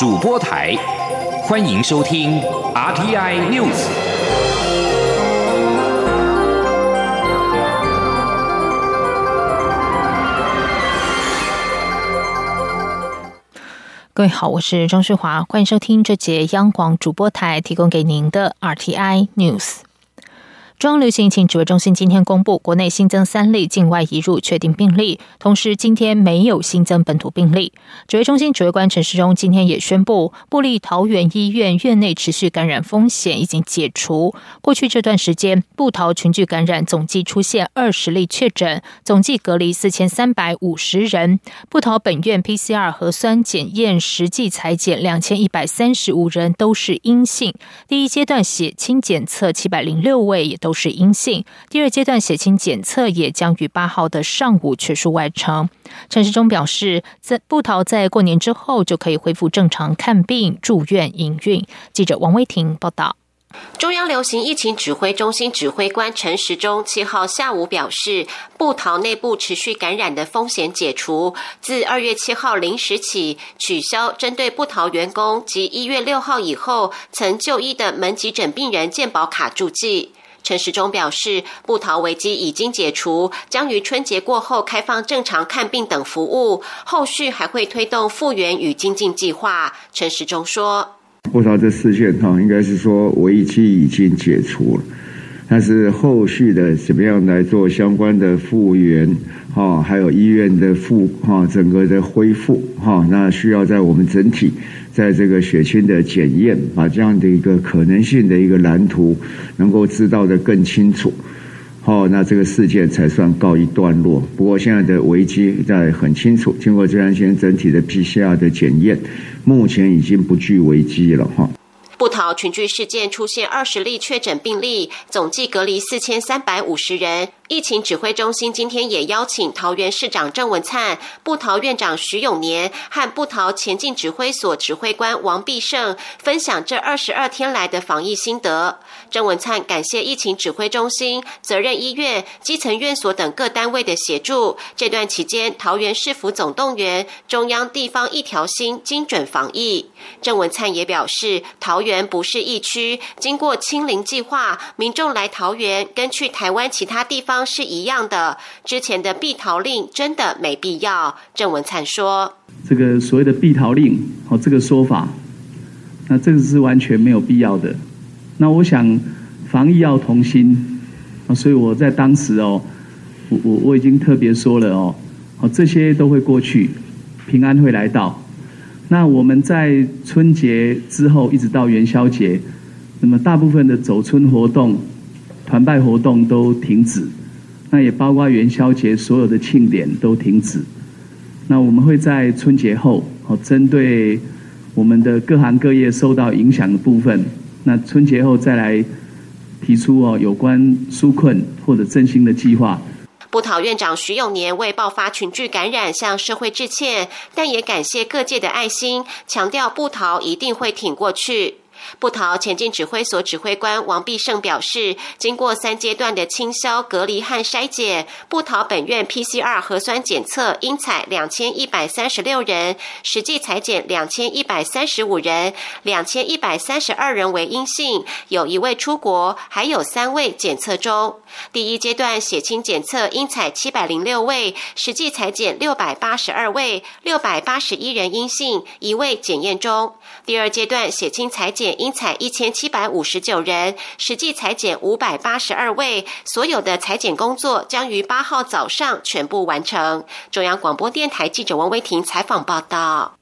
主播台，欢迎收听 RTI News。各位好，我是张旭华，欢迎收听这节央广主播台提供给您的 RTI News。中央流行疫情指挥中心今天公布，国内新增3例境外移入确定病例，同时今天没有新增本土病例。指挥中心指挥官陈时中今天也宣布，部立桃园医院院内持续感染风险已经解除。过去这段时间，部桃群聚感染总计出现20例确诊，总计隔离4350人。部桃本院 PCR 核酸检验实际采检2135人都是阴性，第一阶段血清检测706位也都是阴性，第二阶段血清检测也将于8号的上午全数完成。陈时中表示，部桃在过年之后就可以恢复正常看病、住院营运。记者王威婷报道。中央流行疫情指挥中心指挥官陈时中7号下午表示，部桃内部持续感染的风险解除，自2月7号0时起取消针对部桃员工及1月6号以后曾就医的门急诊病人健保卡注记。陈时中表示，部桃危机已经解除，将于春节过后开放正常看病等服务，后续还会推动复原与精进计划。陈时中说，部桃这4县应该是说危机已经解除了，但是后续的怎么样来做相关的复原，还有医院的整个的恢复，那需要在我们整体在这个血清的检验，把这样的一个可能性的一个蓝图能够知道的更清楚，那这个事件才算告一段落。不过现在的危机在很清楚，经过这段时间整体的 PCR 的检验，目前已经不具危机了。部桃群聚事件出现20例确诊病例，总计隔离4350人。疫情指挥中心今天也邀请桃园市长郑文灿、部桃院长徐永年和部桃前进指挥所指挥官王必胜分享这22天来的防疫心得。郑文灿感谢疫情指挥中心、责任医院、基层院所等各单位的协助，这段期间桃园市府总动员，中央地方一条心，精准防疫。郑文灿也表示，桃园不是疫区，经过清零计划，民众来桃园跟去台湾其他地方是一样的，之前的避桃令真的没必要。郑文灿说，这个所谓的避桃令这个说法，那这个是完全没有必要的。那我想防疫要同心，所以我在当时我已经特别说了这些都会过去，平安会来到。那我们在春节之后一直到元宵节，那么大部分的走春活动、团拜活动都停止，那也包括元宵节所有的庆典都停止。那我们会在春节后针对我们的各行各业受到影响的部分，那春节后再来提出有关纾困或者振兴的计划。部桃院长徐永年为爆发群聚感染向社会致歉，但也感谢各界的爱心，强调部桃一定会挺过去。部桃前进指挥所指挥官王必胜表示，经过3阶段的清消、隔离和筛检，部桃本院 PCR 核酸检测应采2136人，实际采检2135人，2132人为阴性，有1位出国，还有3位检测中。第一阶段血清检测应采706位，实际采检682位，681人阴性，1位检验中。第二阶段血清采检应采1759人，实际采检582位，所有的采检工作将于8号早上全部完成。中央广播电台记者王威婷采访报道。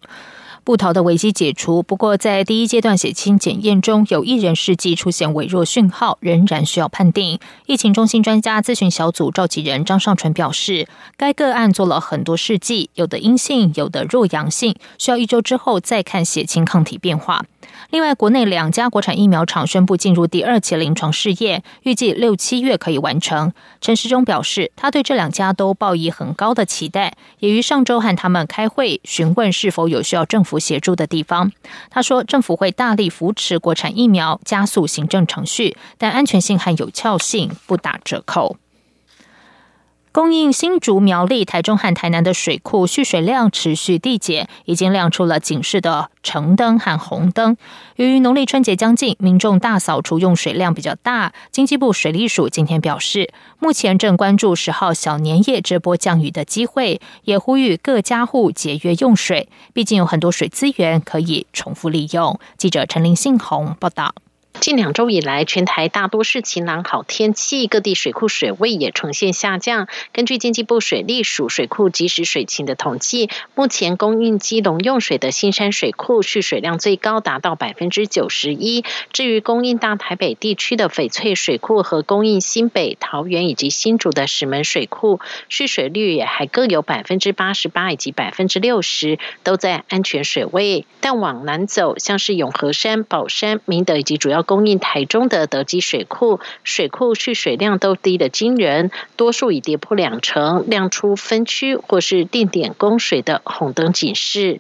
部桃的危机解除，不过在第一阶段血清检验中，有1人试剂出现微弱讯号，仍然需要判定。疫情中心专家咨询小组召集人张尚纯表示，该个案做了很多试剂，有的阴性，有的弱阳性，需要1周之后再看血清抗体变化。另外，国内2家国产疫苗厂宣布进入第2期临床试验，预计6、7月可以完成。陈时中表示，他对这2家都抱以很高的期待，也于上周和他们开会询问是否有需要政府协助的地方。他说，政府会大力扶持国产疫苗，加速行政程序，但安全性和有效性不打折扣。供应新竹、苗栗、台中和台南的水库蓄水量持续递减，已经亮出了警示的橙灯和红灯。由于农历春节将近，民众大扫除用水量比较大，经济部水利署今天表示，目前正关注10号小年夜这波降雨的机会，也呼吁各家户节约用水，毕竟有很多水资源可以重复利用。记者陈林信宏报道。近两周以来，全台大多是晴朗好天气，各地水库水位也呈现下降。根据经济部水利署水库即时水情的统计，目前供应基隆用水的新山水库蓄水量最高达到 91%， 至于供应大台北地区的翡翠水库和供应新北、桃园以及新竹的石门水库，蓄水率也还各有 88% 以及 60%， 都在安全水位。但往南走，像是永和山、宝山、明德以及主要供应台中的德基水库，水库蓄水量都低得惊人，多数已跌破20%，亮出分区或是定点供水的红灯警示。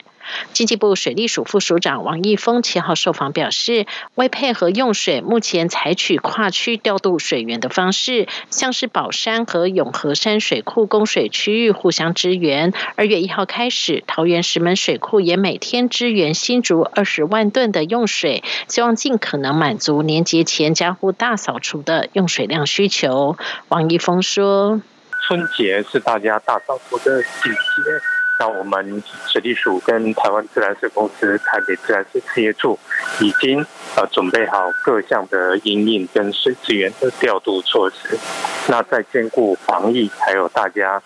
经济部水利署副署长王义峰7号受访表示，为配合用水，目前采取跨区调度水源的方式，像是宝山和永和山水库供水区域互相支援。2月1号开始，桃园石门水库也每天支援新竹20万吨的用水，希望尽可能满足年节前家户大扫除的用水量需求。王义峰说，春节是大家大扫除的季节，那我们水利署跟台湾自来水公司、台北自来水事业处已经准备好各项的因应跟水资源的调度措施，那在兼顾防疫还有大家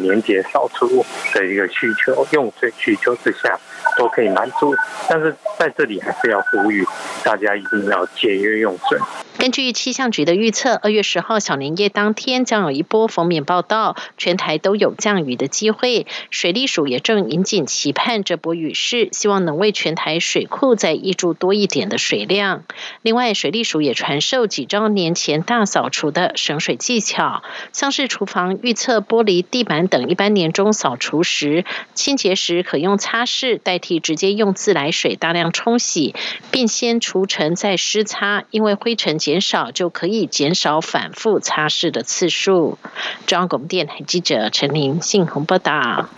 年节扫除的一个需求、用水需求之下，都可以满足。但是在这里还是要呼吁大家一定要节约用水。根据气象局的预测，2月10号小年夜当天将有一波封面报道，全台都有降雨的机会。水利署也正引颈期盼这波雨势，希望能为全台水库再挹注多一点的水量。另外，水利署也传授几招年前大扫除的省水技巧，像是厨房预测玻璃、地板等一般年终扫除时，清洁时可用擦拭代替直接用自来水大量冲洗，并先除尘再湿擦，因为灰尘减少就可以减少反复擦拭的次数。中央广播电台记者陈玲信鸿报道。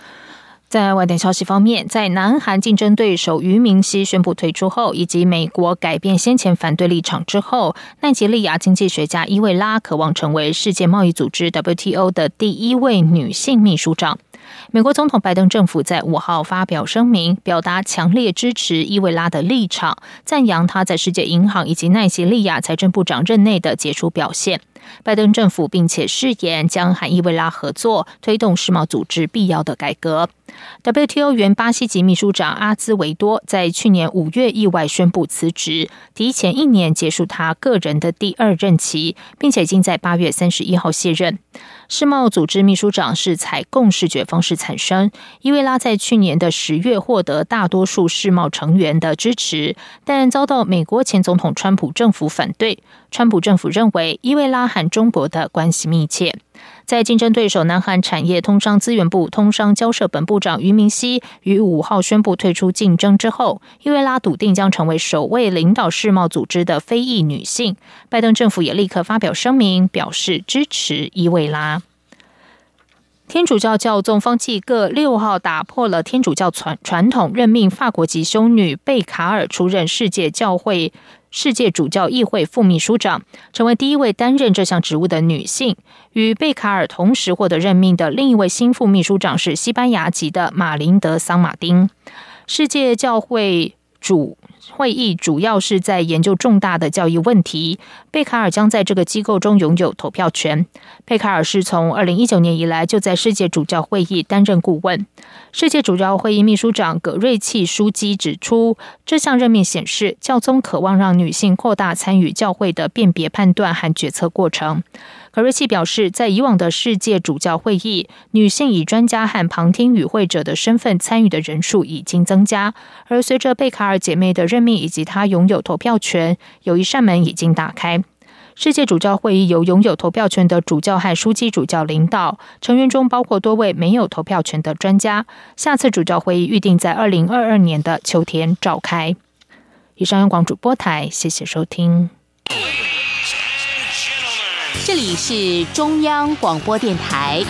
在外电消息方面，在南韩竞争对手俞明熙宣布退出后，以及美国改变先前反对立场之后，奈及利亚经济学家伊维拉渴望成为世界贸易组织 WTO 的第一位女性秘书长。美国总统拜登政府在5号发表声明，表达强烈支持伊维拉的立场，赞扬他在世界银行以及奈及利亚财政部长任内的杰出表现。拜登政府并且誓言将和伊维拉合作，推动世贸组织必要的改革。WTO 原巴西籍秘书长阿兹维多在去年5月意外宣布辞职，提前一年结束他个人的第二任期，并且已经在8月31号卸任。世贸组织秘书长是采共视觉方式产生，伊维拉在去年的10月获得大多数世贸成员的支持，但遭到美国前总统川普政府反对。川普政府认为伊维拉和中国的关系密切。在竞争对手南韩产业通商资源部通商交涉本部长俞明熙于5号宣布退出竞争之后，伊维拉笃定将成为首位领导世贸组织的非裔女性。拜登政府也立刻发表声明，表示支持伊维拉。天主教教宗方济各6号打破了天主教传统，任命法国籍修女贝卡尔出任世界主教议会副秘书长，成为第一位担任这项职务的女性。与贝卡尔同时获得任命的另一位新副秘书长是西班牙籍的马林德·桑马丁。世界教会会议主要是在研究重大的教义问题，贝卡尔将在这个机构中拥有投票权。贝卡尔是从2019年以来就在世界主教会议担任顾问。世界主教会议秘书长葛瑞契枢机指出，这项任命显示教宗渴望让女性扩大参与教会的辨别判断和决策过程。葛瑞契表示，在以往的世界主教会议，女性以专家和旁听与会者的身份参与的人数已经增加，而随着贝卡尔姐妹的任命以及她拥有投票权，有一扇门已经打开。世界主教会议由拥有投票权的主教和枢机主教领导，成员中包括多位没有投票权的专家。下次主教会议预定在2022年的秋天召开。以上央广主播台，谢谢收听。这里是中央广播电台